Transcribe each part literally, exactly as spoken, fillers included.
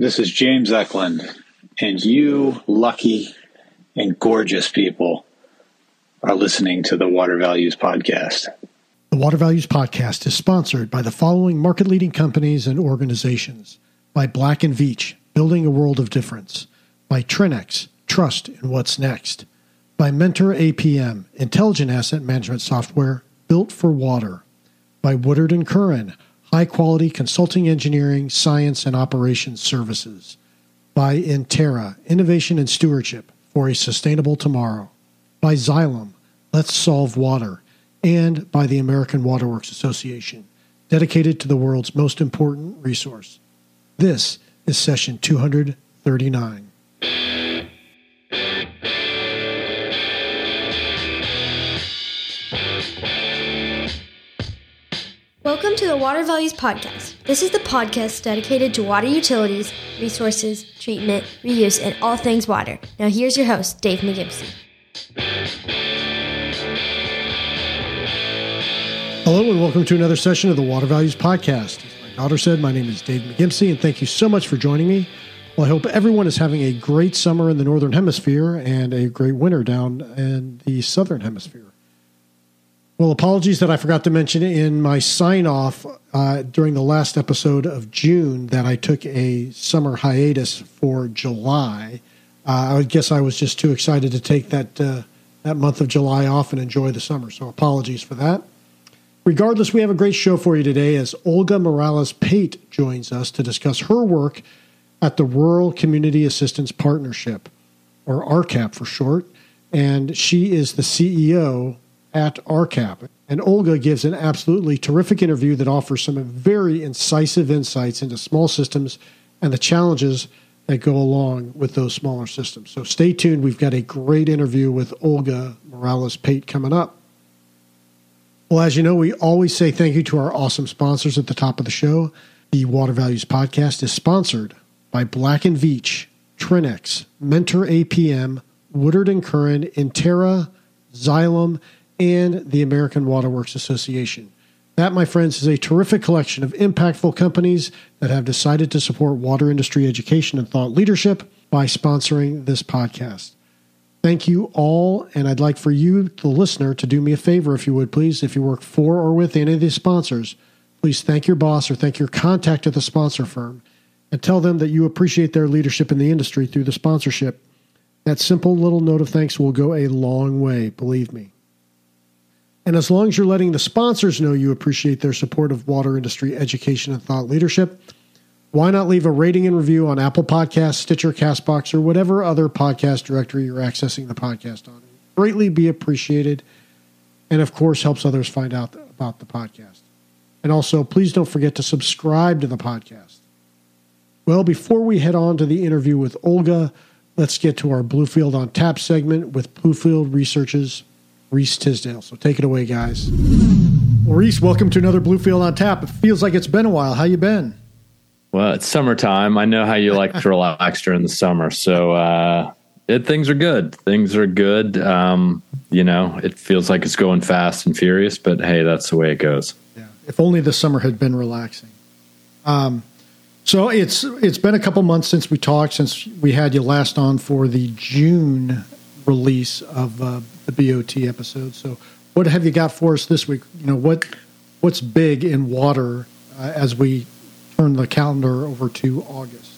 This is James Eklund, and you lucky and gorgeous people are listening to the Water Values Podcast. The Water Values Podcast is sponsored by the following market-leading companies and organizations. By Black and Veatch, building a world of difference. By Trinnex, trust in what's next. By Mentor A P M, intelligent asset management software built for water. By Woodard and Curran, high-quality consulting engineering, science, and operations services. By Intera, innovation and stewardship for a sustainable tomorrow. By Xylem, let's solve water. And by the American Waterworks Association, dedicated to the world's most important resource. This is session two thirty-nine. Welcome to the Water Values Podcast. This is the podcast dedicated to water utilities, resources, treatment, reuse, and all things water. Now here's your host, Dave McGimsey. Hello and welcome to another session of the Water Values Podcast. Daughter said, my name is Dave McGimsey, and thank you so much for joining me. Well, I hope everyone is having a great summer in the Northern Hemisphere and a great winter down in the Southern Hemisphere. Well, apologies that I forgot to mention in my sign-off uh, during the last episode of June that I took a summer hiatus for July. Uh, I guess I was just too excited to take that, uh, that month of July off and enjoy the summer, so apologies for that. Regardless, we have a great show for you today as Olga Morales-Pate joins us to discuss her work at the Rural Community Assistance Partnership, or R C A P for short, and she is the C E O at R C A P. And Olga gives an absolutely terrific interview that offers some very incisive insights into small systems and the challenges that go along with those smaller systems. So stay tuned. We've got a great interview with Olga Morales-Pate coming up. Well, as you know, we always say thank you to our awesome sponsors at the top of the show. The Water Values Podcast is sponsored by Black and Veatch, Trinnex, Mentor A P M, Woodard and Curran, Intera, Xylem, and the American Waterworks Association. That, my friends, is a terrific collection of impactful companies that have decided to support water industry education and thought leadership by sponsoring this podcast. Thank you all, and I'd like for you, the listener, to do me a favor, if you would, please. If you work for or with any of these sponsors, please thank your boss or thank your contact at the sponsor firm and tell them that you appreciate their leadership in the industry through the sponsorship. That simple little note of thanks will go a long way, believe me. And as long as you're letting the sponsors know you appreciate their support of water industry education and thought leadership, why not leave a rating and review on Apple Podcasts, Stitcher, CastBox, or whatever other podcast directory you're accessing the podcast on? It would greatly be appreciated and, of course, helps others find out about the podcast. And also, please don't forget to subscribe to the podcast. Well, before we head on to the interview with Olga, let's get to our Bluefield on Tap segment with Bluefield Research's Reese Tisdale. So take it away, guys. Well, Reese, welcome to another Bluefield on Tap. It feels like it's been a while. How you been? Well, it's summertime. I know how you like to relax during the summer. So uh, it, things are good. Things are good. Um, you know, it feels like it's going fast and furious, but hey, that's the way it goes. Yeah. If only the summer had been relaxing. Um, so it's it's been a couple months since we talked, since we had you last on for the June release of uh, the B O T episode. So what have you got for us this week? You know, what what's big in water uh, as we turn the calendar over to August?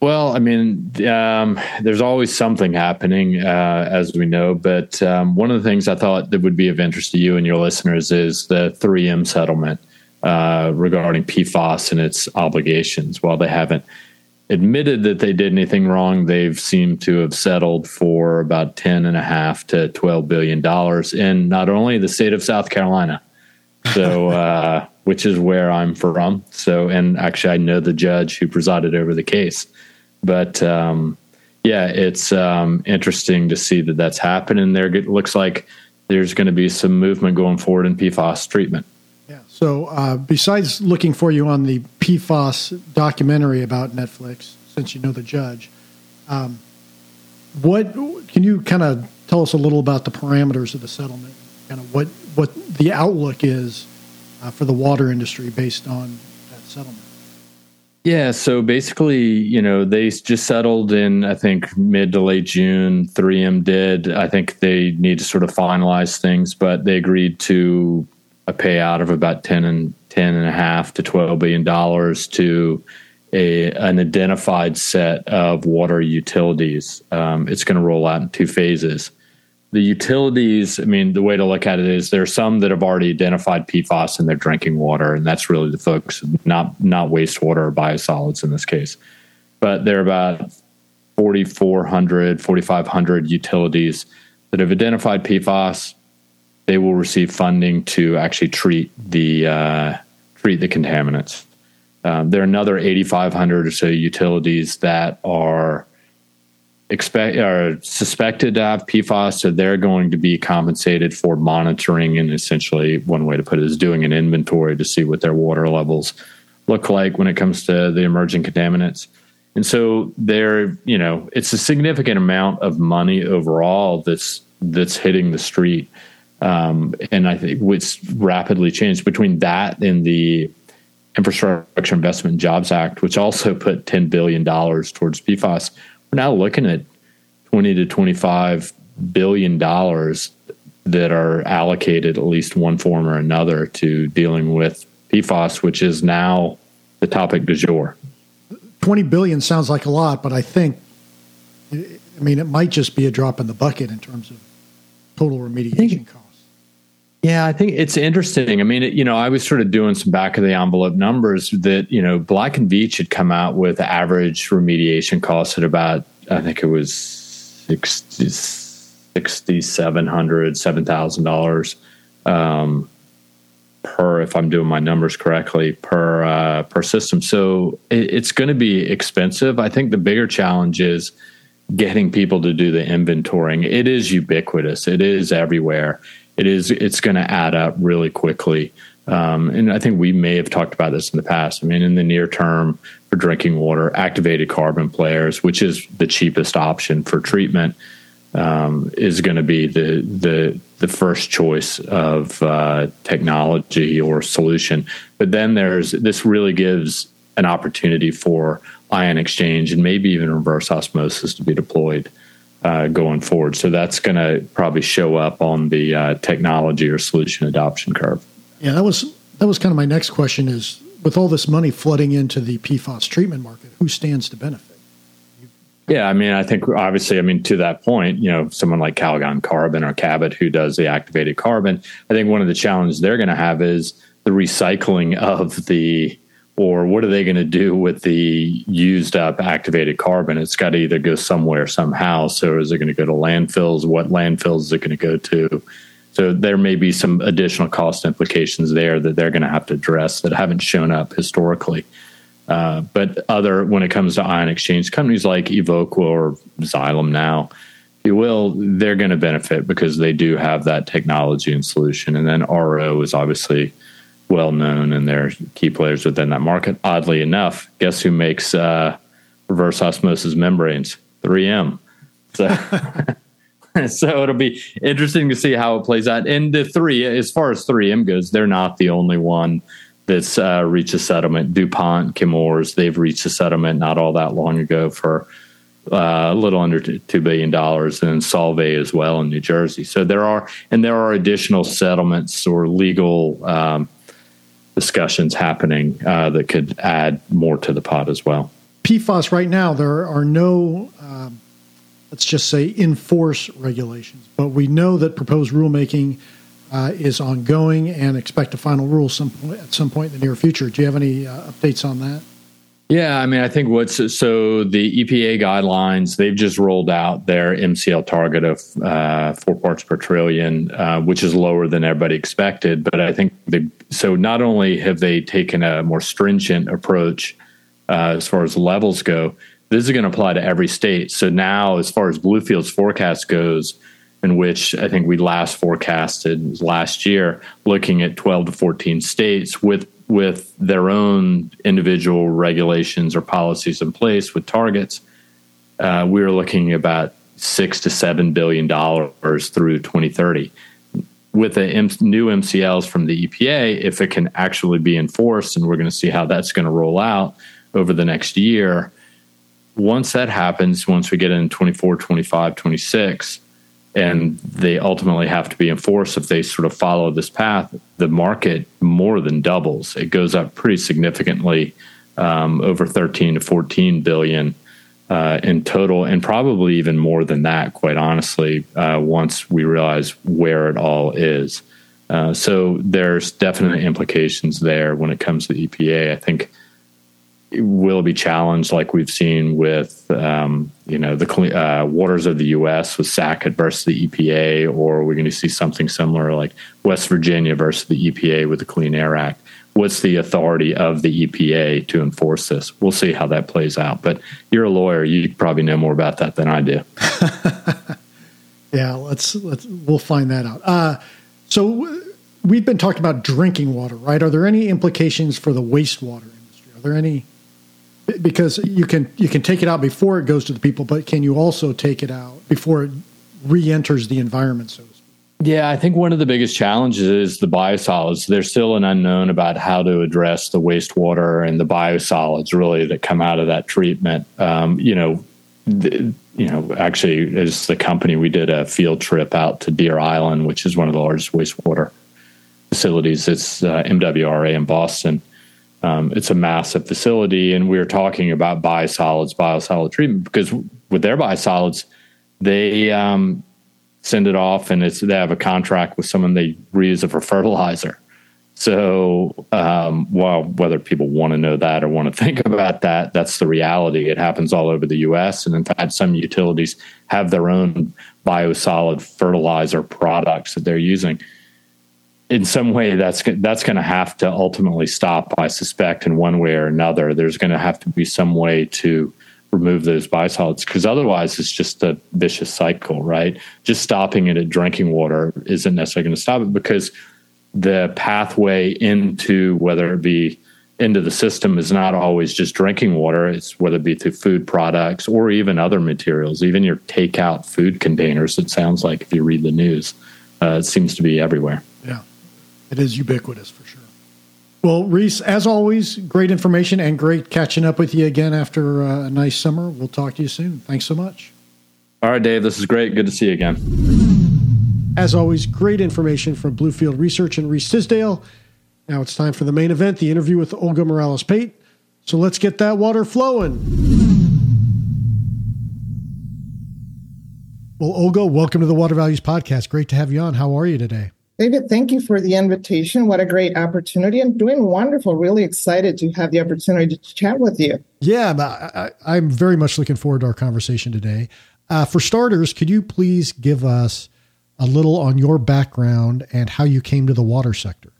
Well, I mean, um, there's always something happening, uh, as we know. But um, one of the things I thought that would be of interest to you and your listeners is the three M settlement uh, regarding P FAS and its obligations. While they haven't admitted that they did anything wrong, they've seemed to have settled for about ten and a half to twelve billion dollars in not only the state of South Carolina, so. Uh, which is where I'm from. So, and actually I know the judge who presided over the case, but, um, yeah, it's, um, interesting to see that that's happening there. It looks like there's going to be some movement going forward in P FAS treatment. Yeah. So, uh, besides looking for you on the P FAS documentary about Netflix, since you know the judge, um, what can you kind of tell us a little about the parameters of the settlement and kind of what, what the outlook is Uh, for the water industry based on that settlement? Yeah, so basically, you know, they just settled in, I think, mid to late June. three M did. I think they need to sort of finalize things, but they agreed to a payout of about ten and ten and a half to twelve billion dollars to a an identified set of water utilities. Um, it's going to roll out in two phases. The utilities, I mean, the way to look at it is there are some that have already identified P FAS in their drinking water, and that's really the focus, not not wastewater or biosolids in this case. But there are about forty-four hundred, forty-five hundred utilities that have identified P FAS. They will receive funding to actually treat the uh, treat the contaminants. Um, there are another eighty-five hundred or so utilities that are expect are suspected to have P FAS, so they're going to be compensated for monitoring, and essentially one way to put it is doing an inventory to see what their water levels look like when it comes to the emerging contaminants. And so they're, you know, it's a significant amount of money overall that's that's hitting the street, um, and I think it's rapidly changed between that and the Infrastructure Investment and Jobs Act, which also put ten billion dollars towards P FAS. We're now looking at twenty to twenty-five billion dollars that are allocated at least one form or another to dealing with P FAS, which is now the topic du jour. twenty billion dollars sounds like a lot, but I think, I mean, it might just be a drop in the bucket in terms of total remediation think, costs. Yeah, I think it's interesting. I mean, it, you know, I was sort of doing some back of the envelope numbers that, you know, Black and Veatch had come out with average remediation costs at about, I think it was six thousand seven hundred dollars, seven thousand dollars um, per, if I'm doing my numbers correctly, per uh, per system. So it, it's going to be expensive. I think the bigger challenge is getting people to do the inventorying. It is ubiquitous. It is everywhere. It is. It's going to add up really quickly. Um, and I think we may have talked about this in the past. I mean, in the near term for drinking water, activated carbon players, which is the cheapest option for treatment, um, is going to be the the the first choice of uh, technology or solution. But then there's this really gives an opportunity for ion exchange and maybe even reverse osmosis to be deployed uh, going forward. So that's going to probably show up on the uh, technology or solution adoption curve. Yeah, that was that was kind of my next question is, with all this money flooding into the P FAS treatment market, who stands to benefit? Yeah, I mean, I think obviously, I mean, to that point, you know, someone like Calgon Carbon or Cabot who does the activated carbon, I think one of the challenges they're going to have is the recycling of the, or what are they going to do with the used up activated carbon? It's got to either go somewhere, somehow. So is it going to go to landfills? What landfills is it going to go to? So there may be some additional cost implications there that they're going to have to address that haven't shown up historically. Uh, but other, when it comes to ion exchange, companies like Evoqua or Xylem now, if you will, they're going to benefit because they do have that technology and solution. And then R O is obviously well-known, and they're key players within that market. Oddly enough, guess who makes uh, reverse osmosis membranes? three M. So... So it'll be interesting to see how it plays out. And the three, as far as three M goes, they're not the only one that's uh, reached a settlement. DuPont Chemours, they've reached a settlement not all that long ago for uh, a little under two billion dollars, and Solvay as well in New Jersey. So there are, and there are additional settlements or legal um, discussions happening uh, that could add more to the pot as well. P FAS right now, there are no... Um let's just say, enforce regulations. But we know that proposed rulemaking uh, is ongoing and expect a final rule some point, at some point in the near future. Do you have any uh, updates on that? Yeah, I mean, I think what's so the E P A guidelines, they've just rolled out their M C L target of uh, four parts per trillion, uh, which is lower than everybody expected. But I think they, so not only have they taken a more stringent approach uh, as far as levels go, this is going to apply to every state. So now, as far as Bluefield's forecast goes, in which I think we last forecasted last year, looking at twelve to fourteen states with with their own individual regulations or policies in place with targets, uh, we were looking at about six to seven billion dollars through twenty thirty. With the M- new M C Ls from the E P A, if it can actually be enforced, and we're going to see how that's going to roll out, over the next year. Once that happens, once we get in twenty-four, twenty-five, twenty-six, and they ultimately have to be enforced, if they sort of follow this path, the market more than doubles. It goes up pretty significantly, um, over thirteen to fourteen billion uh, in total, and probably even more than that, quite honestly, uh, once we realize where it all is. Uh, so there's definite implications there when it comes to the E P A. I think it will be challenged, like we've seen with, um, you know, the uh, waters of the U S with S A C versus the E P A, or we're going to see something similar like West Virginia versus the E P A with the Clean Air Act. What's the authority of the E P A to enforce this? We'll see how that plays out. But you're a lawyer. You probably know more about that than I do. Yeah, let's, let's, we'll find that out. Uh, So we've been talking about drinking water, right? Are there any implications for the wastewater industry? Are there any? Because you can you can take it out before it goes to the people, but can you also take it out before it re-enters the environment, so to speak? Yeah, I think one of the biggest challenges is the biosolids. There's still an unknown about how to address the wastewater and the biosolids, really, that come out of that treatment. Um, you know, the, You know, actually, as the company, we did a field trip out to Deer Island, which is one of the largest wastewater facilities. It's uh, M W R A in Boston. Um, it's a massive facility, and we were talking about biosolids, biosolid treatment, because with their biosolids, they um, send it off, and it's they have a contract with someone they reuse it for fertilizer. So, um, well, whether people want to know that or want to think about that, that's the reality. It happens all over the U S. And in fact, some utilities have their own biosolid fertilizer products that they're using. In some way, that's that's going to have to ultimately stop, I suspect, in one way or another. There's going to have to be some way to remove those biosolids, because otherwise it's just a vicious cycle, right? Just stopping it at drinking water isn't necessarily going to stop it, because the pathway into, whether it be into the system, is not always just drinking water. It's whether it be through food products or even other materials, even your takeout food containers. It sounds like, if you read the news, uh, it seems to be everywhere. Yeah, it is ubiquitous for sure. Well, Reese, as always, great information and great catching up with you again after a nice summer. We'll talk to you soon. Thanks so much. All right, Dave, this is great. Good to see you again. As always, great information from Bluefield Research and Reese Tisdale. Now it's time for the main event, the interview with Olga Morales-Pate. So let's get that water flowing. Well, Olga, welcome to the Water Values Podcast. Great to have you on. How are you today? David, thank you for the invitation. What a great opportunity. I'm doing wonderful. Really excited to have the opportunity to chat with you. Yeah, I, I, I'm very much looking forward to our conversation today. Uh, for starters, could you please give us a little on your background and how you came to the water sector?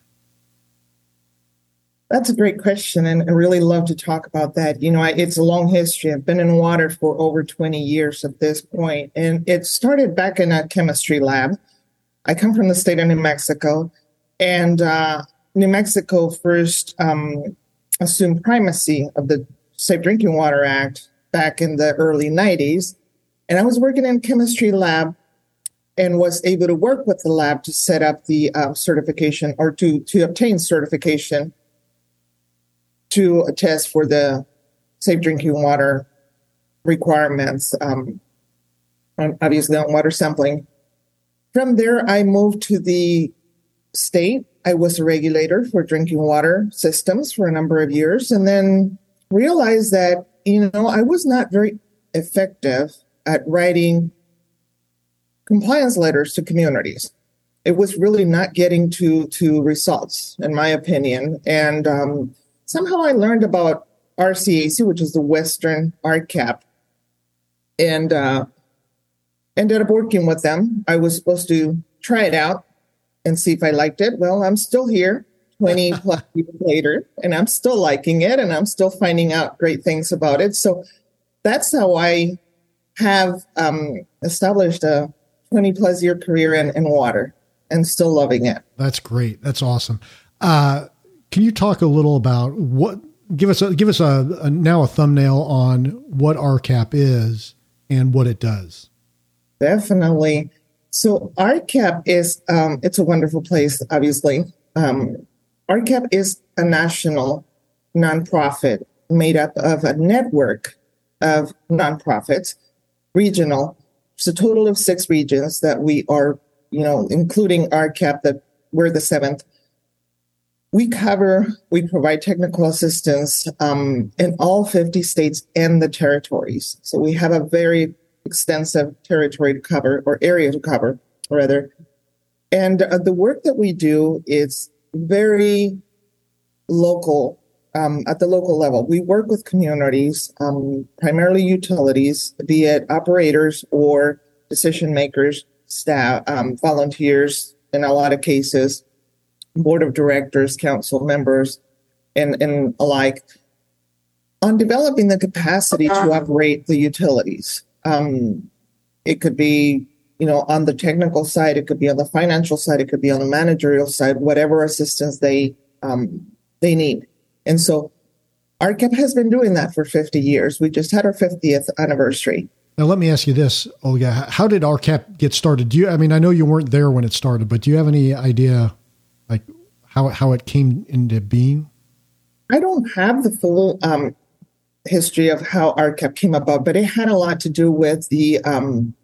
That's a great question, and I really love to talk about that. You know, I, it's a long history. I've been in water for over twenty years at this point, and it started back in a chemistry lab. I come from the state of New Mexico, and uh, New Mexico first um, assumed primacy of the Safe Drinking Water Act back in the early nineties, and I was working in chemistry lab and was able to work with the lab to set up the uh, certification, or to, to obtain certification to attest for the safe drinking water requirements, um, on, obviously on water sampling. From there, I moved to the state. I was a regulator for drinking water systems for a number of years, and then realized that, you know, I was not very effective at writing compliance letters to communities. It was really not getting to, to results, in my opinion. And um, somehow I learned about R C A C, which is the Western R C A P, and uh, ended up working with them. I was supposed to try it out and see if I liked it. Well, I'm still here twenty plus years later, and I'm still liking it, and I'm still finding out great things about it. So that's how I have um, established a twenty plus year career in, in water, and still loving it. That's great. That's awesome. Uh, can you talk a little about what, give us a, give us a, a now a thumbnail on what R C A P is and what it does? Definitely. So R C A P is, um, it's a wonderful place, obviously. Um, R C A P is a national nonprofit made up of a network of nonprofits, regional. It's a total of six regions that we are, you know, including R C A P, that we're the seventh. We cover, we provide technical assistance um, in all fifty states and the territories. So we have a very extensive territory to cover, or area to cover, rather. And uh, the work that we do is very local, um, at the local level. We work with communities, um, primarily utilities, be it operators or decision makers, staff, um, volunteers in a lot of cases, board of directors, council members, and, and alike, on developing the capacity to operate the utilities. Um, it could be, you know, on the technical side, it could be on the financial side, it could be on the managerial side, whatever assistance they um, they need. And so R C A P has been doing that for fifty years. We just had our fiftieth anniversary. Now, let me ask you this, Olga. How did R C A P get started? Do you, I mean, I know you weren't there when it started, but do you have any idea like how how it came into being? I don't have the full um, history of how R C A P came about, but it had a lot to do with the um,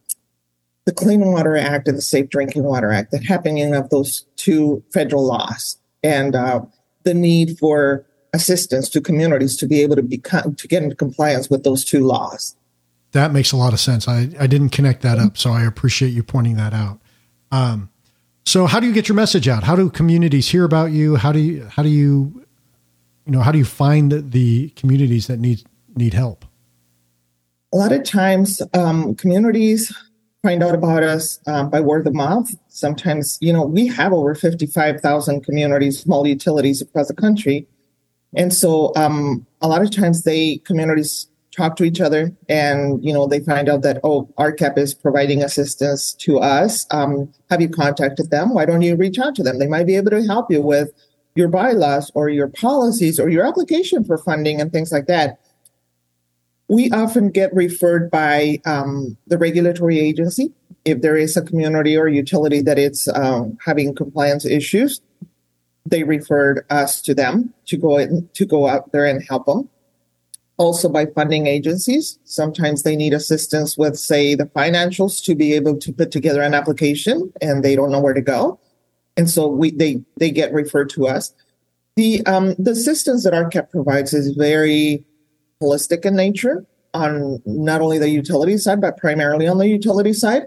the Clean Water Act and the Safe Drinking Water Act, the happening of those two federal laws, and uh, the need for assistance to communities to be able to become to get into compliance with those two laws. That makes a lot of sense. I, I didn't connect that up, so I appreciate you pointing that out. Um, So how do you get your message out? How do communities hear about you? How do you, how do you, you know, how do you find the communities that need, need help? A lot of times um, communities find out about us um, by word of mouth. Sometimes, you know, we have over fifty-five thousand communities, small utilities across the country. And so um, a lot of times they communities talk to each other and, you know, they find out that, oh, R C A P is providing assistance to us. Um, have you contacted them? Why don't you reach out to them? They might be able to help you with your bylaws or your policies or your application for funding and things like that. We often get referred by um, the regulatory agency if there is a community or utility that it's um, having compliance issues. They referred us to them to go in, to go out there and help them. Also by funding agencies. Sometimes they need assistance with, say, the financials to be able to put together an application and they don't know where to go. And so we they they get referred to us. The um, the assistance that R C A P provides is very holistic in nature on not only the utility side, but primarily on the utility side.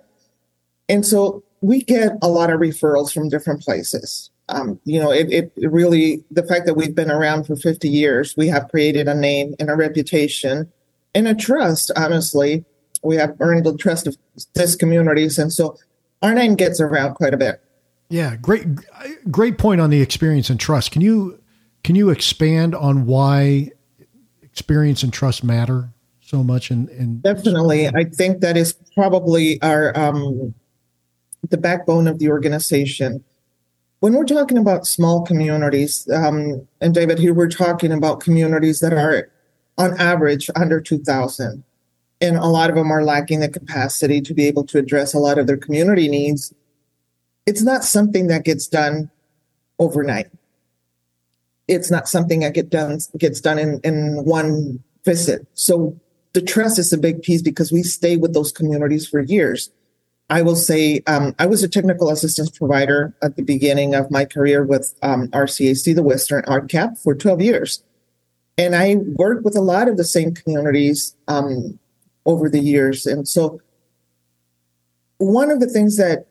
And so we get a lot of referrals from different places. Um, you know, it, it really, the fact that we've been around for fifty years, we have created a name and a reputation and a trust, honestly. We have earned the trust of these communities. And so our name gets around quite a bit. Yeah, great, great point on the experience and trust. Can you, can you expand on why experience and trust matter so much? And, and definitely, I think that is probably our, um, the backbone of the organization. When we're talking about small communities, um, and David, here we're talking about communities that are on average under two thousand, and a lot of them are lacking the capacity to be able to address a lot of their community needs. It's not something that gets done overnight. It's not something that get done, gets done in, in one visit. So the trust is a big piece because we stay with those communities for years. I will say um, I was a technical assistance provider at the beginning of my career with um, R C A C, the Western R C A P, for twelve years. And I worked with a lot of the same communities um, over the years. And so one of the things that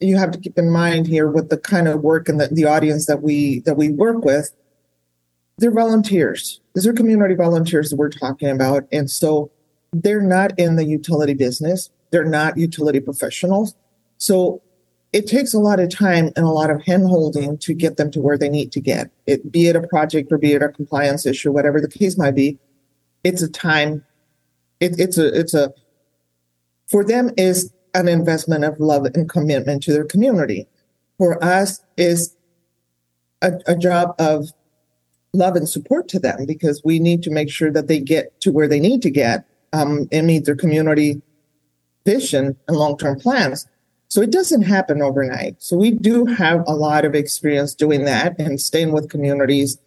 you have to keep in mind here with the kind of work and the, the audience that we that we work with, they're volunteers. These are community volunteers that we're talking about. And so they're not in the utility business. They're not utility professionals. So it takes a lot of time and a lot of hand-holding to get them to where they need to get. It, be it a project or be it a compliance issue, whatever the case might be, it's a time. It, it's a, it's a, for them is an investment of love and commitment to their community. For us is a, a job of love and support to them because we need to make sure that they get to where they need to get um, and meet their community vision and long-term plans. So it doesn't happen overnight. So we do have a lot of experience doing that and staying with communities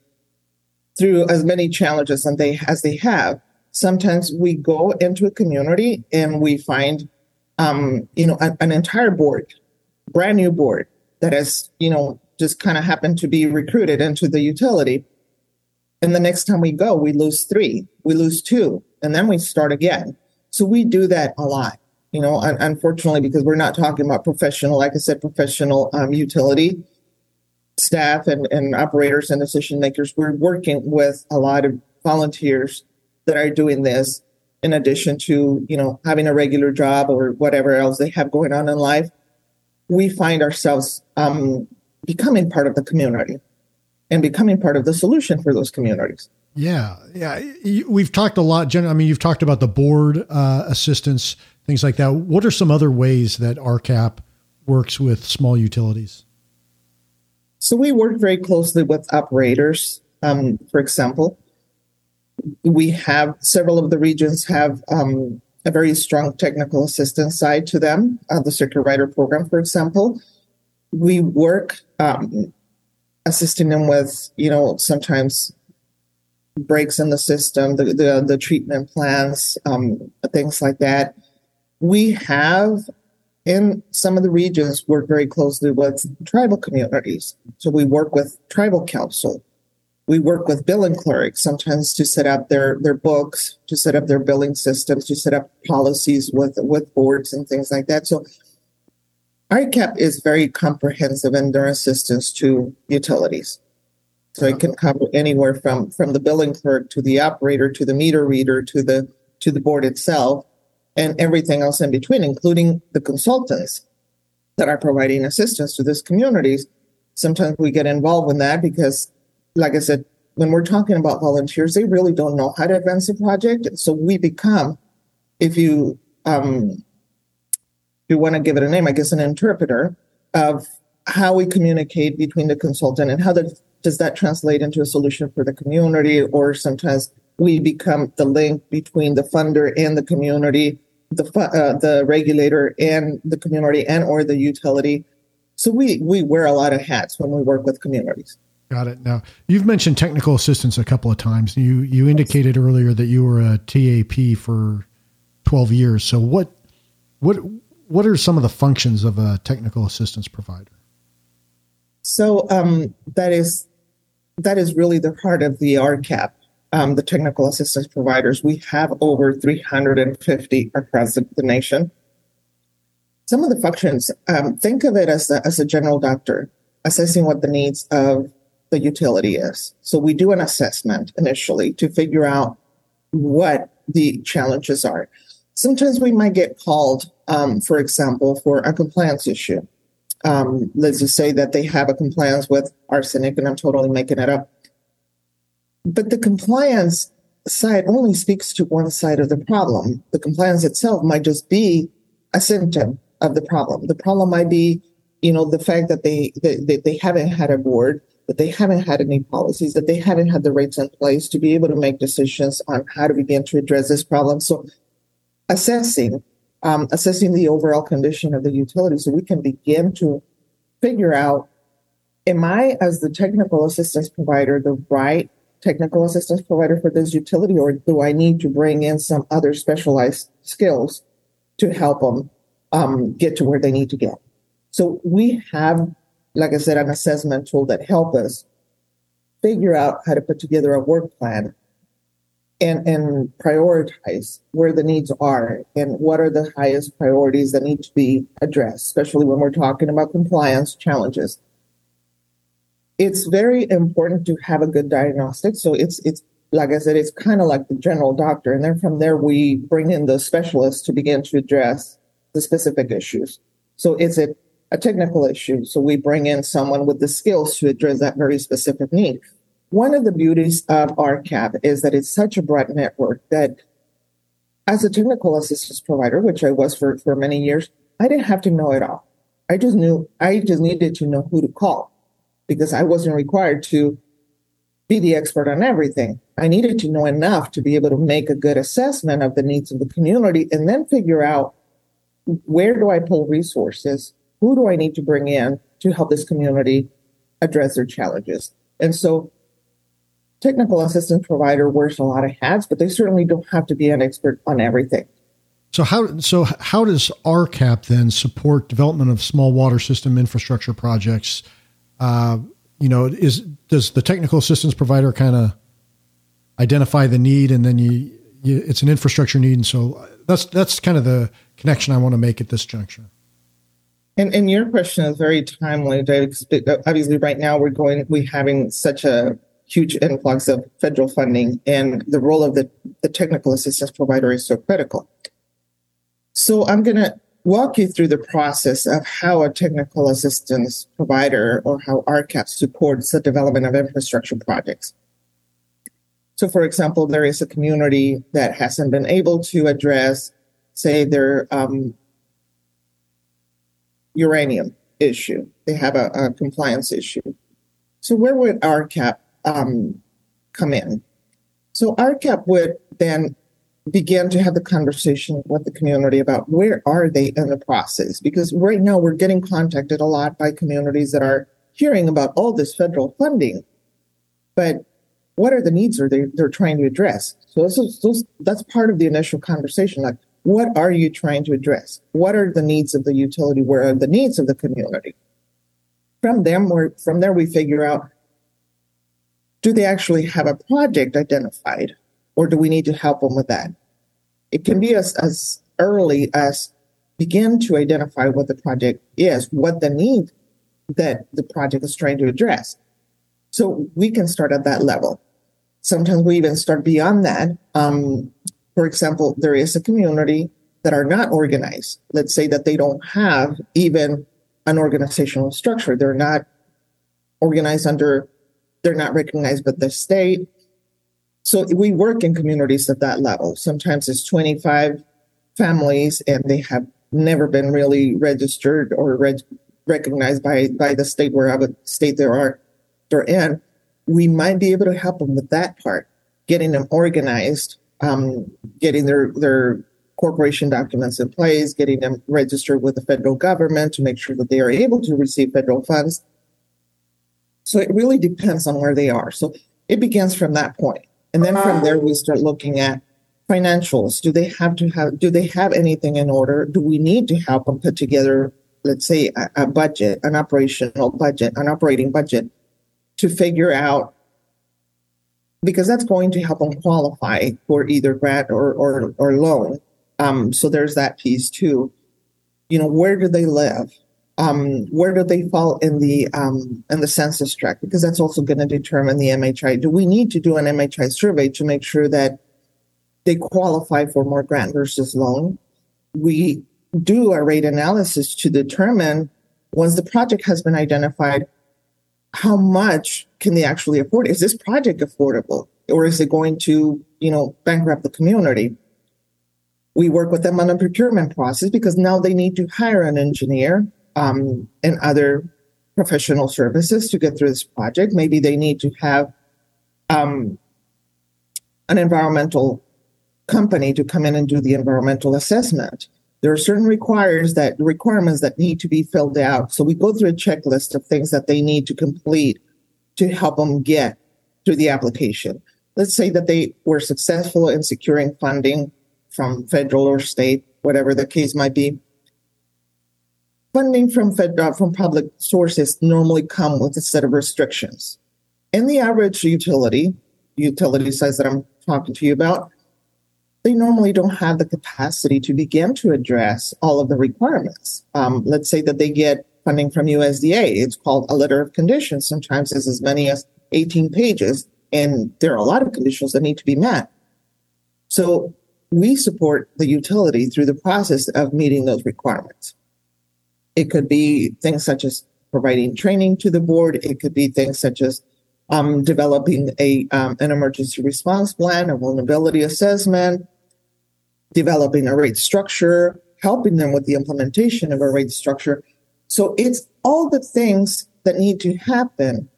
through as many challenges and they as they have. Sometimes we go into a community and we find, um, you know, a, an entire board, brand new board that has, you know, just kind of happened to be recruited into the utility. And the next time we go, we lose three, we lose two, and then we start again. So we do that a lot, you know, un- unfortunately, because we're not talking about professional, like I said, professional um, utility staff and, and operators and decision makers. We're working with a lot of volunteers that are doing this in addition to, you know, having a regular job or whatever else they have going on in life. We find ourselves um, becoming part of the community and becoming part of the solution for those communities. Yeah. Yeah. We've talked a lot, Jen. I mean, you've talked about the board uh, assistance, things like that. What are some other ways that R C A P works with small utilities? So we work very closely with operators. Um, for example, we have several of the regions have um, a very strong technical assistance side to them. Uh, the Circuit Rider program, for example, we work um, assisting them with, you know, sometimes breaks in the system, the the, the treatment plans, um, things like that. We have, in some of the regions, worked very closely with tribal communities. So we work with tribal council. We work with billing clerks sometimes to set up their, their books, to set up their billing systems, to set up policies with, with boards and things like that. So R C A P is very comprehensive in their assistance to utilities. So it can cover anywhere from, from the billing clerk to the operator to the meter reader to the to the board itself and everything else in between, including the consultants that are providing assistance to these communities. Sometimes we get involved in that because, like I said, when we're talking about volunteers, they really don't know how to advance a project. So we become, if you um, you want to give it a name, I guess, an interpreter of how we communicate between the consultant and how the does that translate into a solution for the community? Or sometimes we become the link between the funder and the community, the uh, the regulator and the community and or the utility. So we, we wear a lot of hats when we work with communities. Got it. Now, you've mentioned technical assistance a couple of times. You you indicated earlier that you were a T A P for twelve years. So what what what are some of the functions of a technical assistance provider? So um, that is that is really the heart of the R C A P, um, the technical assistance providers. We have over three hundred fifty across the, the nation. Some of the functions, um, think of it as a, as a general doctor, assessing what the needs of the utility is. So we do an assessment initially to figure out what the challenges are. Sometimes we might get called, um, for example, for a compliance issue. Um, let's just say that they have a compliance with arsenic, and I'm totally making it up. But the compliance side only speaks to one side of the problem. The compliance itself might just be a symptom of the problem. The problem might be, you know, the fact that they, they, they haven't had a board, that they haven't had any policies, that they haven't had the rates in place to be able to make decisions on how to begin to address this problem. So assessing Um, assessing the overall condition of the utility so we can begin to figure out, am I, as the technical assistance provider, the right technical assistance provider for this utility, or do I need to bring in some other specialized skills to help them um, get to where they need to get? So we have, like I said, an assessment tool that helps us figure out how to put together a work plan And, and prioritize where the needs are and what are the highest priorities that need to be addressed, especially when we're talking about compliance challenges. It's very important to have a good diagnostic. So it's, it's like I said, it's kind of like the general doctor. And then from there, we bring in the specialists to begin to address the specific issues. So it's a, a technical issue. So we bring in someone with the skills to address that very specific need. One of the beauties of R C A P is that it's such a broad network that as a technical assistance provider, which I was for, for many years, I didn't have to know it all. I just knew, I just needed to know who to call because I wasn't required to be the expert on everything. I needed to know enough to be able to make a good assessment of the needs of the community and then figure out where do I pull resources? Who do I need to bring in to help this community address their challenges? And so technical assistance provider wears a lot of hats, but they certainly don't have to be an expert on everything. So how so how does R C A P then support development of small water system infrastructure projects? Uh, you know, is does the technical assistance provider kind of identify the need, and then you, you it's an infrastructure need, and so that's that's kind of the connection I want to make at this juncture. And, and your question is very timely, Dave. Obviously, right now we're going we having such a huge influx of federal funding, and the role of the, the technical assistance provider is so critical. So I'm going to walk you through the process of how a technical assistance provider or how R C A P supports the development of infrastructure projects. So, for example, there is a community that hasn't been able to address, say, their um, uranium issue. They have a, a compliance issue. So where would R C A P um, come in? So R C A P would then begin to have the conversation with the community about where are they in the process? Because right now we're getting contacted a lot by communities that are hearing about all this federal funding, but what are the needs are they, they're trying to address? So this is, this, that's part of the initial conversation. Like, what are you trying to address? What are the needs of the utility? Where are the needs of the community? From them, we're, from there we figure out, do they actually have a project identified? Or do we need to help them with that? It can be as, as early as begin to identify what the project is, what the need that the project is trying to address. So we can start at that level. Sometimes we even start beyond that. Um, for example, there is a community that are not organized. Let's say that they don't have even an organizational structure. They're not organized under, they're not recognized by the state. So we work in communities at that level. Sometimes it's twenty-five families and they have never been really registered or reg- recognized by, by the state, wherever state they are, they're in. We might be able to help them with that part, getting them organized, um, getting their, their corporation documents in place, getting them registered with the federal government to make sure that they are able to receive federal funds. So it really depends on where they are. So it begins from that point. And then from there, we start looking at financials. Do they have to have, do they have anything in order? Do we need to help them put together, let's say, a, a budget, an operational budget, an operating budget to figure out, because that's going to help them qualify for either grant or, or, or loan. Um, so there's that piece too. You know, where do they live? Um, where do they fall in the um, in the census tract? Because that's also going to determine the M H I. Do we need to do an M H I survey to make sure that they qualify for more grant versus loan? We do a rate analysis to determine, once the project has been identified, how much can they actually afford? Is this project affordable, or is it going to, you know, bankrupt the community? We work with them on a procurement process because now they need to hire an engineer. Um, and other professional services to get through this project. Maybe they need to have um, an environmental company to come in and do the environmental assessment. There are certain requires that requirements that need to be filled out. So we go through a checklist of things that they need to complete to help them get through the application. Let's say that they were successful in securing funding from federal or state, whatever the case might be. Funding from federal, from public sources normally come with a set of restrictions. And the average utility, utility size that I'm talking to you about, they normally don't have the capacity to begin to address all of the requirements. Um, let's say that they get funding from U S D A. It's called a letter of conditions. Sometimes it's as many as eighteen pages, and there are a lot of conditions that need to be met. So we support the utility through the process of meeting those requirements. It could be things such as providing training to the board. It could be things such as um, developing a um, an emergency response plan, a vulnerability assessment, developing a rate structure, helping them with the implementation of a rate structure. So it's all the things that need to happen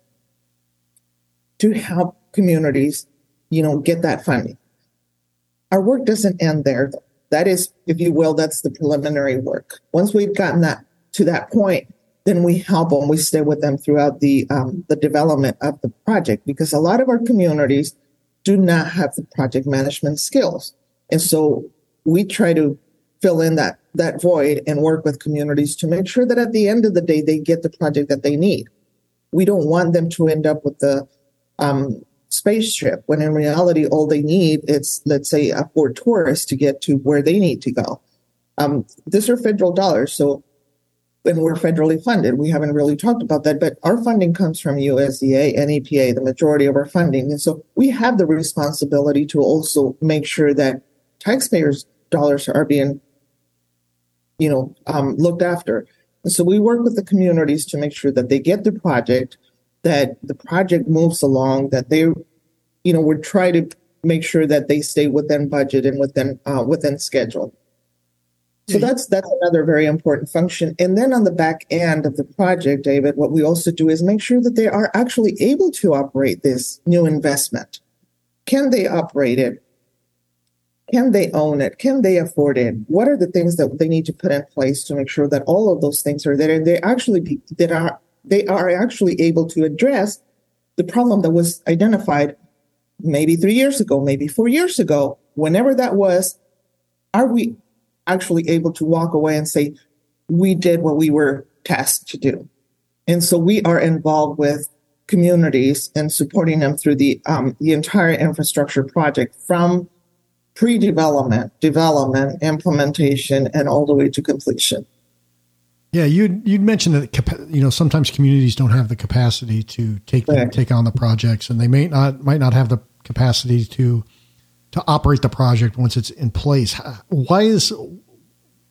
to help communities, you know, get that funding. Our work doesn't end there, though. That is, if you will, that's the preliminary work. Once we've gotten that to that point, then we help them. We stay with them throughout the um, the development of the project, because a lot of our communities do not have the project management skills. And so we try to fill in that that void and work with communities to make sure that at the end of the day, they get the project that they need. We don't want them to end up with the um, spaceship when in reality, all they need is, let's say, a port tourist to get to where they need to go. Um, these are federal dollars. So and we're federally funded. We haven't really talked about that, but our funding comes from U S D A and E P A, the majority of our funding. And so we have the responsibility to also make sure that taxpayers' dollars are being, you know, um, looked after. And so we work with the communities to make sure that they get the project, that the project moves along, that they, you know, we try to make sure that they stay within budget and within uh, within schedule. So that's that's another very important function. And then on the back end of the project, David, what we also do is make sure that they are actually able to operate this new investment. Can they operate it? Can they own it? Can they afford it? What are the things that they need to put in place to make sure that all of those things are there and they actually be, that are they are actually able to address the problem that was identified maybe three years ago, maybe four years ago, whenever that was? Are we actually able to walk away and say, we did what we were tasked to do? And so we are involved with communities and supporting them through the um, the entire infrastructure project, from pre-development, development, implementation, and all the way to completion. Yeah, you'd you'd mentioned that, you know, sometimes communities don't have the capacity to take right. take on the projects, and they may not might not have the capacity to. to operate the project once it's in place. Why is,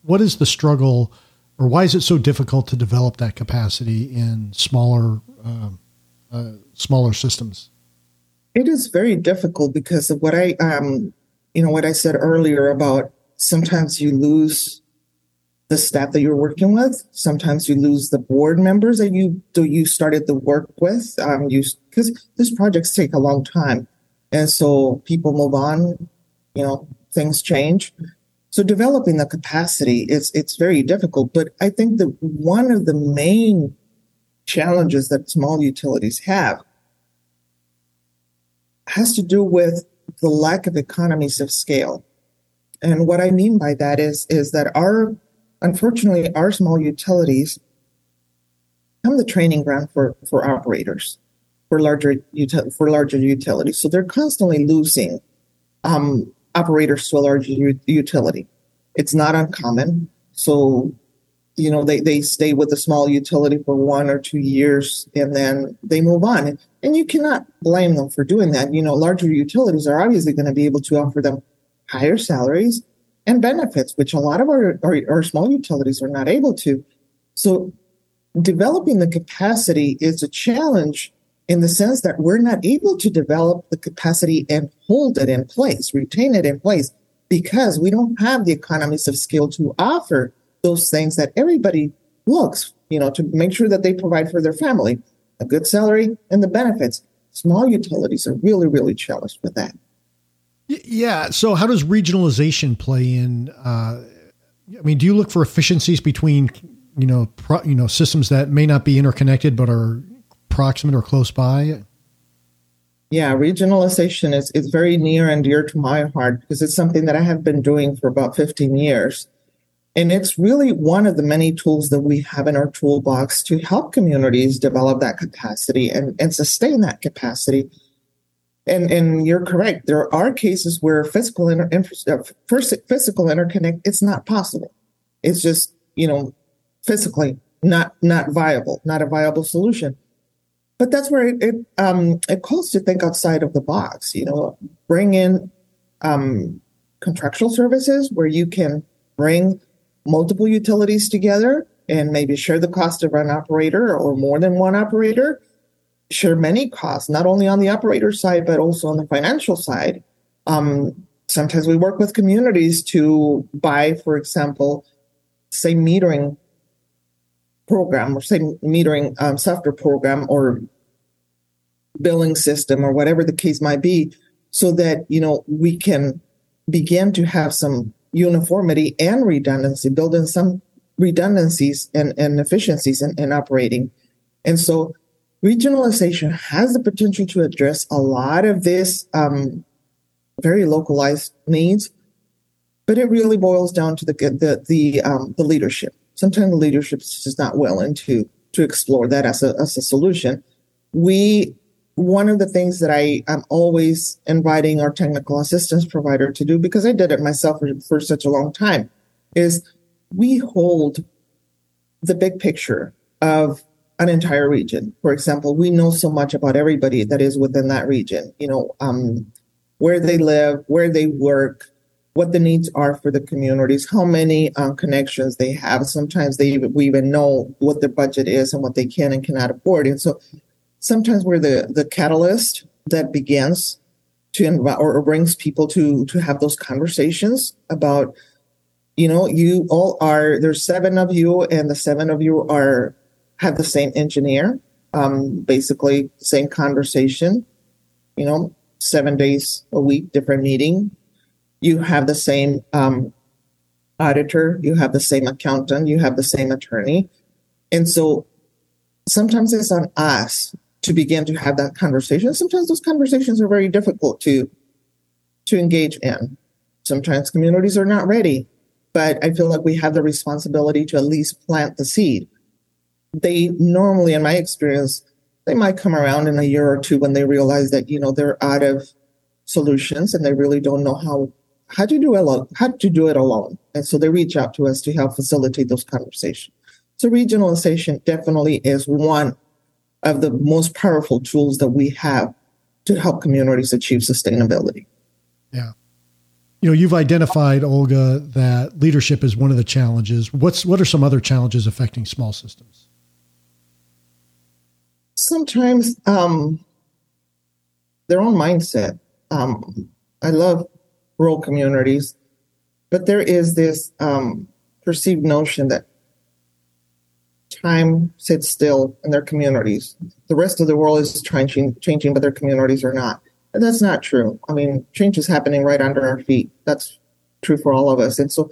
what is the struggle, or why is it so difficult to develop that capacity in smaller, um, uh, smaller systems? It is very difficult because of what I, um, you know, what I said earlier about sometimes you lose the staff that you're working with. Sometimes you lose the board members that you do, you started the work with, um, you, because these projects take a long time. And so people move on, you know, things change. So developing the capacity, it's, it's very difficult. But I think that one of the main challenges that small utilities have has to do with the lack of economies of scale. And what I mean by that is, is that our, unfortunately, our small utilities become the training ground for, for operators. For larger for larger utilities, so they're constantly losing um, operators to a larger u- utility. It's not uncommon. So, you know, they, they stay with a small utility for one or two years and then they move on. And you cannot blame them for doing that. You know, larger utilities are obviously going to be able to offer them higher salaries and benefits, which a lot of our, our, our small utilities are not able to. So, developing the capacity is a challenge, in the sense that we're not able to develop the capacity and hold it in place, retain it in place, because we don't have the economies of scale to offer those things that everybody looks, you know, to make sure that they provide for their family, a good salary and the benefits. Small utilities are really, really challenged with that. Yeah. So how does regionalization play in? Uh, I mean, do you look for efficiencies between, you know, pro, you know, systems that may not be interconnected but are proximate or close by? Yeah, regionalization is, is very near and dear to my heart because it's something that I have been doing for about fifteen years. And it's really one of the many tools that we have in our toolbox to help communities develop that capacity and, and sustain that capacity. And, and you're correct. There are cases where physical, inter, inter, physical interconnect, it's not possible. It's just, you know, physically not, not viable, not a viable solution. But that's where it it, um, it calls to think outside of the box, you know, bring in um, contractual services where you can bring multiple utilities together and maybe share the cost of an operator or more than one operator, share many costs, not only on the operator side, but also on the financial side. Um, sometimes we work with communities to buy, for example, say metering program or say metering um, software program or billing system or whatever the case might be, so that, you know, we can begin to have some uniformity and redundancy, build in some redundancies and, and efficiencies in, in operating. And so regionalization has the potential to address a lot of this um, very localized needs, but it really boils down to the the the, um, the leadership. Sometimes the leadership is just not willing to to explore that as a as a solution. We one of the things that I am always inviting our technical assistance provider to do, because I did it myself for, for such a long time, is we hold the big picture of an entire region. For example, we know so much about everybody that is within that region, you know, um, where they live, where they work, what the needs are for the communities, how many um, connections they have. Sometimes they we even know what their budget is and what they can and cannot afford. And so sometimes we're the, the catalyst that begins to invite or brings people to to have those conversations about, you know, you all are, there's seven of you and the seven of you are have the same engineer, um, basically same conversation, you know, seven days a week, different meeting. You have the same um, auditor, you have the same accountant, you have the same attorney. And so sometimes it's on us to begin to have that conversation. Sometimes those conversations are very difficult to to engage in. Sometimes communities are not ready, but I feel like we have the responsibility to at least plant the seed. They normally, in my experience, they might come around in a year or two when they realize that, you know, they're out of solutions and they really don't know how, how to do it, how to do it alone. And so they reach out to us to help facilitate those conversations. So regionalization definitely is one of the most powerful tools that we have to help communities achieve sustainability. Yeah. You know, you've identified, Olga, that leadership is one of the challenges. What's, what are some other challenges affecting small systems? Sometimes um, their own mindset. Um, I love rural communities, but there is this um, perceived notion that time sits still in their communities. The rest of the world is trying changing, but their communities are not. And that's not true. I mean, change is happening right under our feet. That's true for all of us. And so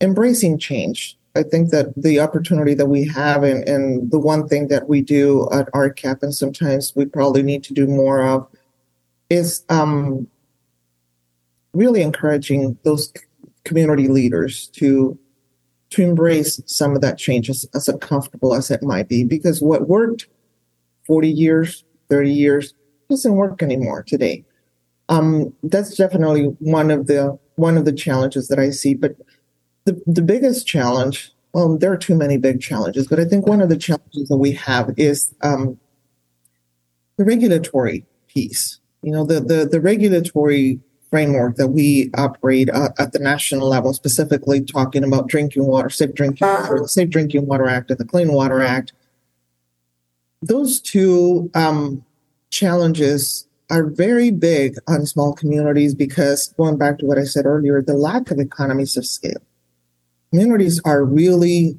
embracing change. I think that the opportunity that we have and, and the one thing that we do at R CAP, and sometimes we probably need to do more of, is um, really encouraging those community leaders to to embrace some of that change, as, as uncomfortable as it might be, because what worked forty years, thirty years, doesn't work anymore today. Um, that's definitely one of the one of the challenges that I see, but The, the biggest challenge, well, there are too many big challenges, but I think one of the challenges that we have is um, the regulatory piece. You know, the, the, the regulatory framework that we operate at, at the national level, specifically talking about drinking water, safe drinking water, the Safe Drinking Water Act and the Clean Water Act. Those two um, challenges are very big on small communities because, going back to what I said earlier, the lack of economies of scale. Communities are really,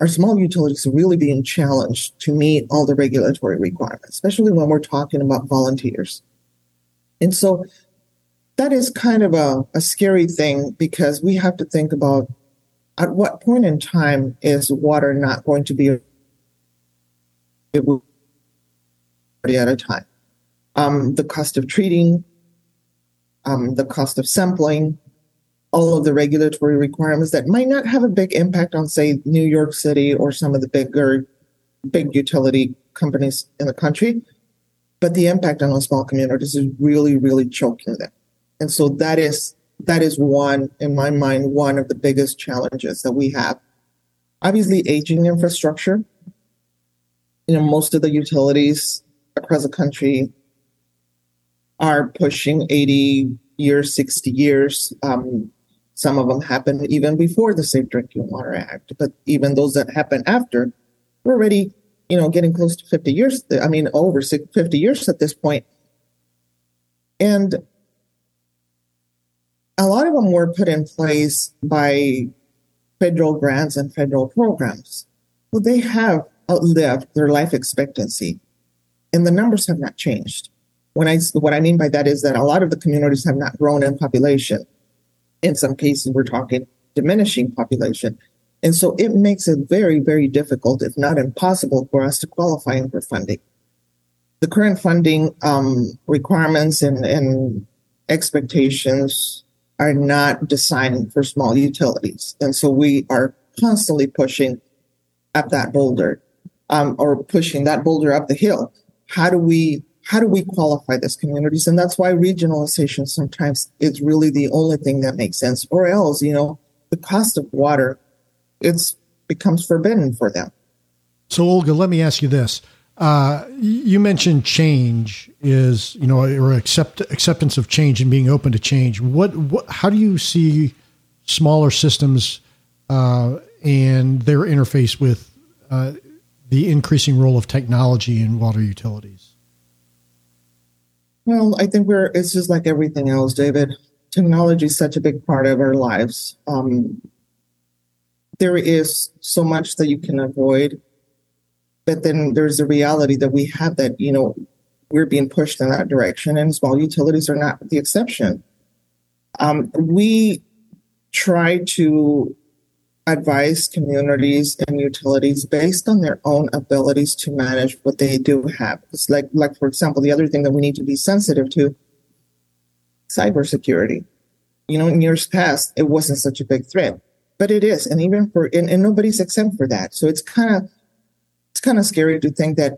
our small utilities are really being challenged to meet all the regulatory requirements, especially when we're talking about volunteers. And so that is kind of a, a scary thing, because we have to think about at what point in time is water not going to be at a time. Um, the cost of treating, um, the cost of sampling, all of the regulatory requirements that might not have a big impact on, say, New York City or some of the bigger, big utility companies in the country. But the impact on those small communities is really, really choking them. And so that is, that is one, in my mind, one of the biggest challenges that we have. Obviously, aging infrastructure. You know, most of the utilities across the country are pushing eighty years, sixty years, um, some of them happened even before the Safe Drinking Water Act, but even those that happened after, we're already, you know, getting close to fifty years. I mean, over fifty years at this point. And a lot of them were put in place by federal grants and federal programs. Well, they have outlived their life expectancy, and the numbers have not changed. When I, what I mean by that is that a lot of the communities have not grown in population. In some cases, we're talking diminishing population. And so it makes it very, very difficult, if not impossible, for us to qualify for funding. The current funding um, requirements and, and expectations are not designed for small utilities. And so we are constantly pushing up that boulder um, or pushing that boulder up the hill. How do we how do we qualify these communities? And that's why regionalization sometimes is really the only thing that makes sense. Or else, you know, the cost of water, it becomes forbidden for them. So, Olga, let me ask you this. Uh, you mentioned change is, you know, or accept acceptance of change and being open to change. What, what how do you see smaller systems uh, and their interface with uh, the increasing role of technology in water utilities? Well, I think we're, it's just like everything else, David. Technology is such a big part of our lives. Um, there is so much that you can avoid. But then there's the reality that we have that, you know, we're being pushed in that direction, and small utilities are not the exception. Um, we try to advise communities and utilities based on their own abilities to manage what they do have. It's like, like for example, the other thing that we need to be sensitive to, cybersecurity. You know, in years past, it wasn't such a big threat, but it is. And even for, and, and nobody's exempt for that. So it's kind of, It's kind of scary to think that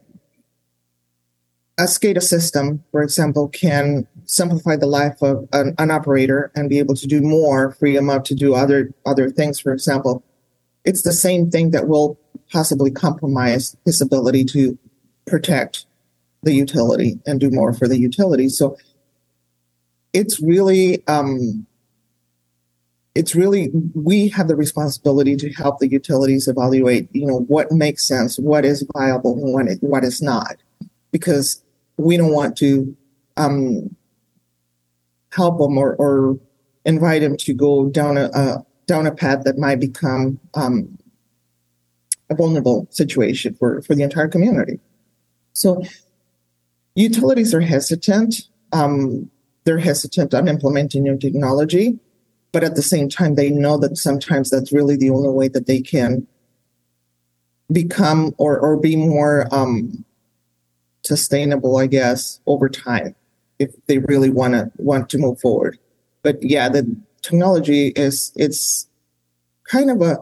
a SCADA system, for example, can simplify the life of an, an operator and be able to do more, free them up to do other other things, for example. It's the same thing that will possibly compromise his ability to protect the utility and do more for the utility. So it's really, um, it's really, we have the responsibility to help the utilities evaluate, you know, what makes sense, what is viable, and what, it, what is not, because we don't want to um, help them or, or invite them to go down a uh, down a path that might become um, a vulnerable situation for, for the entire community. So utilities are hesitant. Um, they're hesitant on implementing new technology. But at the same time, they know that sometimes that's really the only way that they can become or, or be more um, sustainable, I guess, over time, if they really want to want to move forward. But yeah, the technology is, it's kind of a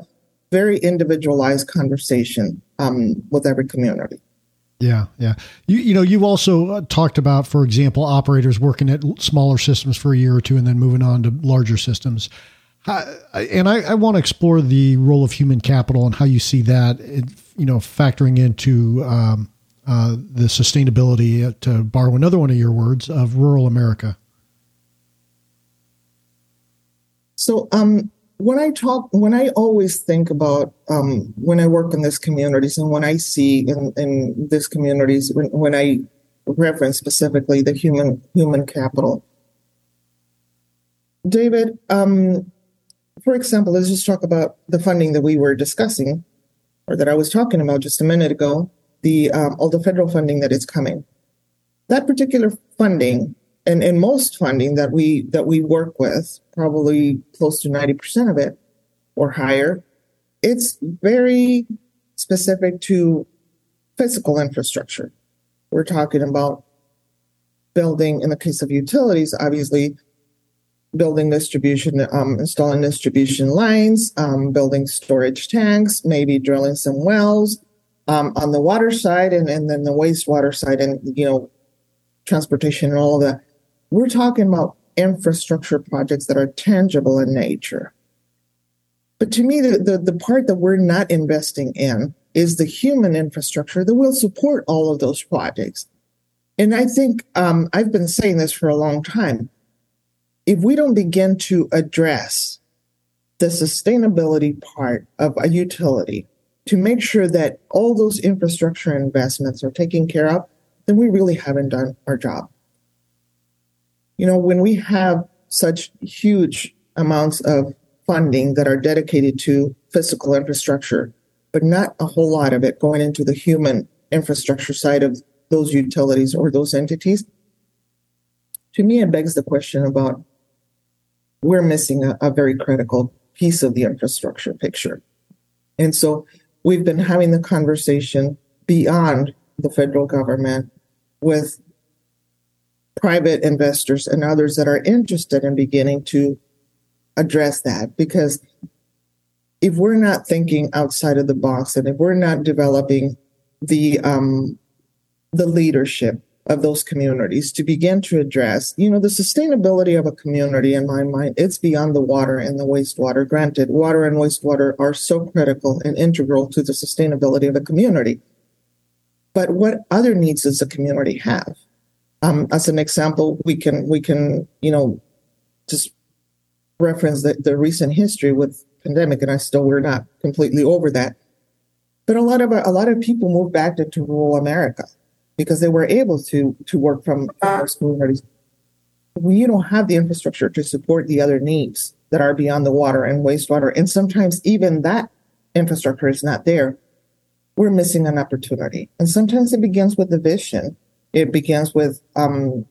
very individualized conversation um, with every community. Yeah, yeah. You you know, you also talked about, for example, operators working at smaller systems for a year or two and then moving on to larger systems. And I, I want to explore the role of human capital and how you see that, you know, factoring into um, uh, the sustainability, to borrow another one of your words, of rural America. So, um, When I talk, when I always think about um, when I work in these communities and when I see in, in these communities, when, when I reference specifically the human human capital, David, um, for example, let's just talk about the funding that we were discussing, or that I was talking about just a minute ago, the um, all the federal funding that is coming. That particular funding. And, and most funding that we that we work with, probably close to ninety percent of it or higher, it's very specific to physical infrastructure. We're talking about building, in the case of utilities, obviously, building distribution, um, installing distribution lines, um, building storage tanks, maybe drilling some wells um, on the water side, and, and then the wastewater side, and, you know, transportation and all that. We're talking about infrastructure projects that are tangible in nature. But to me, the, the, the part that we're not investing in is the human infrastructure that will support all of those projects. And I think um, I've been saying this for a long time. If we don't begin to address the sustainability part of a utility to make sure that all those infrastructure investments are taken care of, then we really haven't done our job. You know, when we have such huge amounts of funding that are dedicated to physical infrastructure, but not a whole lot of it going into the human infrastructure side of those utilities or those entities, to me, it begs the question about we're missing a, a very critical piece of the infrastructure picture. And so we've been having the conversation beyond the federal government with private investors and others that are interested in beginning to address that. Because if we're not thinking outside of the box and if we're not developing the um, the leadership of those communities to begin to address, you know, the sustainability of a community, in my mind, it's beyond the water and the wastewater. Granted, water and wastewater are so critical and integral to the sustainability of a community. But what other needs does a community have? Um, as an example, we can, we can, you know, just reference the, the recent history with pandemic, and I still, we're not completely over that. But a lot of, a lot of people moved back into rural America because they were able to, to work from those communities. When you don't have the infrastructure to support the other needs that are beyond the water and wastewater, and sometimes even that infrastructure is not there, we're missing an opportunity. And sometimes it begins with the vision. It begins with um,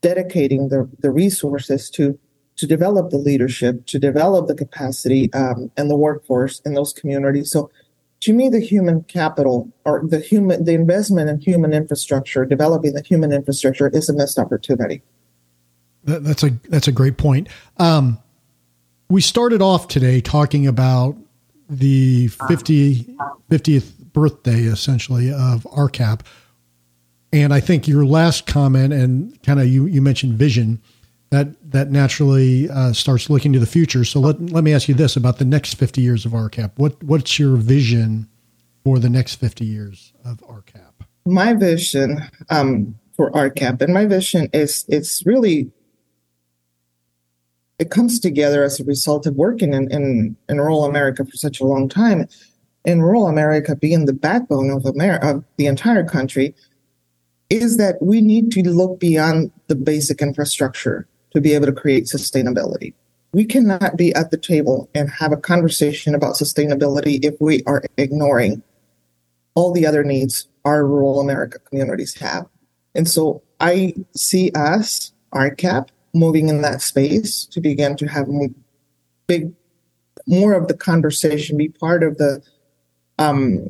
dedicating the, the resources to, to develop the leadership, to develop the capacity um, and the workforce in those communities. So to me, the human capital or the human, the investment in human infrastructure, developing the human infrastructure is a missed opportunity. That, that's a that's a great point. Um, we started off today talking about the fiftieth birthday, essentially, of R CAP. And I think your last comment and kind of you, you mentioned vision, that that naturally uh, starts looking to the future. So let let me ask you this about the next fifty years of R CAP. What what's your vision for the next fifty years of R CAP? My vision um, for R CAP, and my vision is it's really it comes together as a result of working in, in, in rural America for such a long time, and rural America being the backbone of America, of the entire country. Is that we need to look beyond the basic infrastructure to be able to create sustainability. We cannot be at the table and have a conversation about sustainability if we are ignoring all the other needs our rural America communities have. And so I see us, R CAP, moving in that space to begin to have more, big, more of the conversation, be part of the um,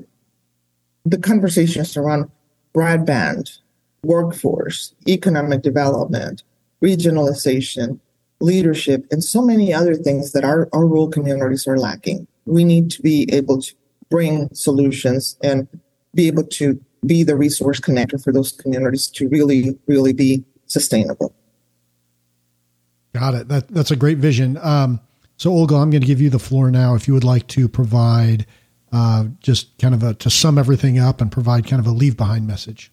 the conversations around broadband, workforce, economic development, regionalization, leadership, and so many other things that our, our rural communities are lacking. We need to be able to bring solutions and be able to be the resource connector for those communities to really, really be sustainable. Got it. That, that's a great vision. Um, so, Olga, I'm going to give you the floor now if you would like to provide uh, just kind of a, to sum everything up and provide kind of a leave behind message.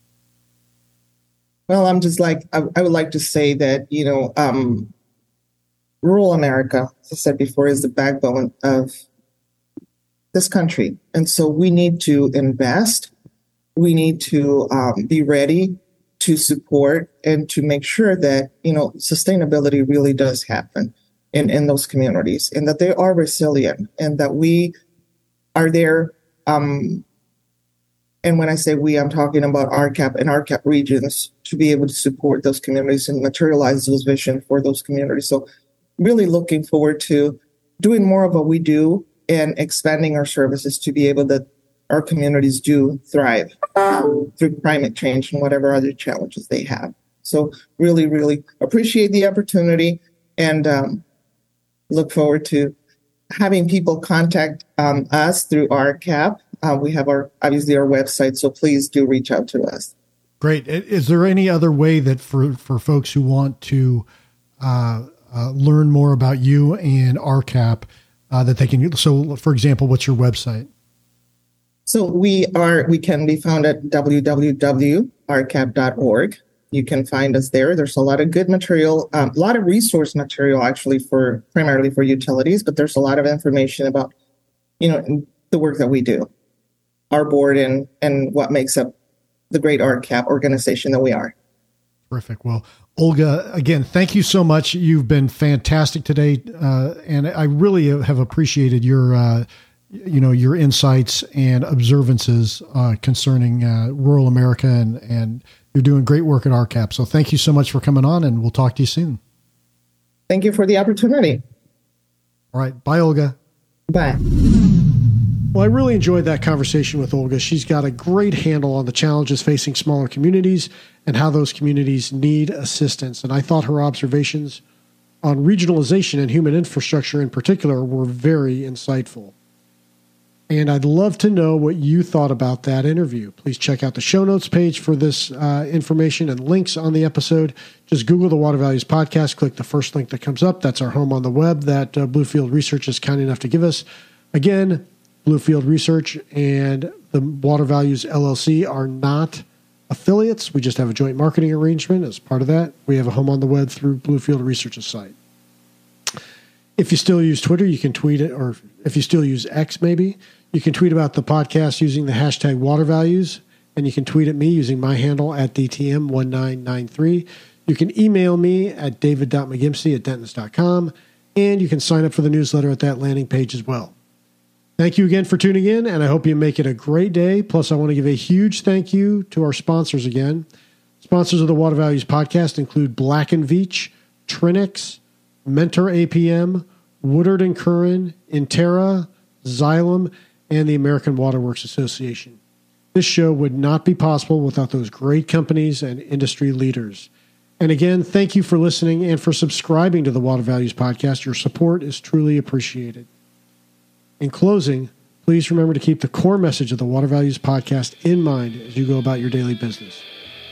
Well, I'm just like, I, I would like to say that, you know, um, rural America, as I said before, is the backbone of this country. And so we need to invest. We need to um, be ready to support and to make sure that, you know, sustainability really does happen in, in those communities and that they are resilient and that we are there. Um, And when I say we, I'm talking about R CAP and R CAP regions to be able to support those communities and materialize those vision for those communities. So really looking forward to doing more of what we do and expanding our services to be able that our communities do thrive um, through climate change and whatever other challenges they have. So really, really appreciate the opportunity and um, look forward to having people contact um, us through R CAP. Uh, we have our, obviously our website, so please do reach out to us. Great. Is there any other way that for, for folks who want to uh, uh, learn more about you and R CAP uh, that they can use? So for example, what's your website? So we are, we can be found at w w w dot r cap dot org. You can find us there. There's a lot of good material, um, a lot of resource material actually for primarily for utilities, but there's a lot of information about, you know, the work that we do. Our board and and what makes up the great R CAP organization that we are. Terrific. Well, Olga, again, thank you so much. You've been fantastic today, uh, and I really have appreciated your uh, you know your insights and observances uh, concerning uh, rural America, and and you're doing great work at R CAP. So thank you so much for coming on, and we'll talk to you soon. Thank you for the opportunity. All right, bye, Olga. Bye. Well, I really enjoyed that conversation with Olga. She's got a great handle on the challenges facing smaller communities and how those communities need assistance. And I thought her observations on regionalization and human infrastructure in particular were very insightful. And I'd love to know what you thought about that interview. Please check out the show notes page for this uh, information and links on the episode. Just Google the Water Values Podcast, click the first link that comes up. That's our home on the web that uh, Bluefield Research is kind enough to give us. Again, Bluefield Research and the Water Values L L C are not affiliates. We just have a joint marketing arrangement. As part of that, we have a home on the web through Bluefield Research's site. If you still use Twitter, you can tweet it, or if you still use X, maybe you can tweet about the podcast using the hashtag Water Values, and you can tweet at me using my handle at D T M one nine nine three. You can email me at david dot mcgimsey at dentons dot com, and you can sign up for the newsletter at that landing page as well. Thank you again for tuning in, and I hope you make it a great day. Plus, I want to give a huge thank you to our sponsors again. Sponsors of the Water Values Podcast include Black and Veatch, Trinnex, Mentor A P M, Woodard and Curran, Intera, Xylem, and the American Waterworks Association. This show would not be possible without those great companies and industry leaders. And again, thank you for listening and for subscribing to the Water Values Podcast. Your support is truly appreciated. In closing, please remember to keep the core message of the Water Values Podcast in mind as you go about your daily business.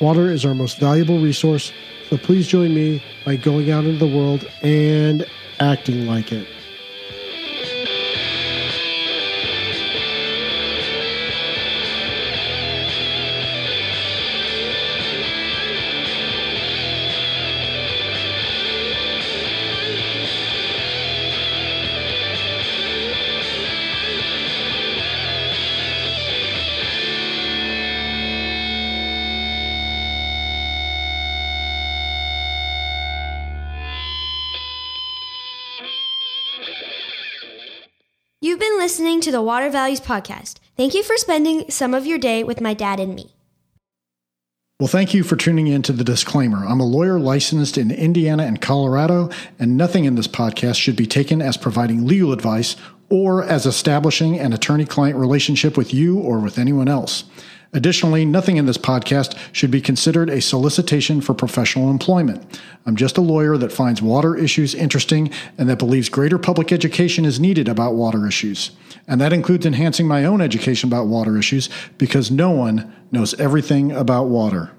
Water is our most valuable resource, so please join me by going out into the world and acting like it. Listening to the Water Values Podcast. Thank you for spending some of your day with my dad and me. Well, thank you for tuning in to the disclaimer. I'm a lawyer licensed in Indiana and Colorado, and nothing in this podcast should be taken as providing legal advice or as establishing an attorney-client relationship with you or with anyone else. Additionally, nothing in this podcast should be considered a solicitation for professional employment. I'm just a lawyer that finds water issues interesting and that believes greater public education is needed about water issues. And that includes enhancing my own education about water issues because no one knows everything about water.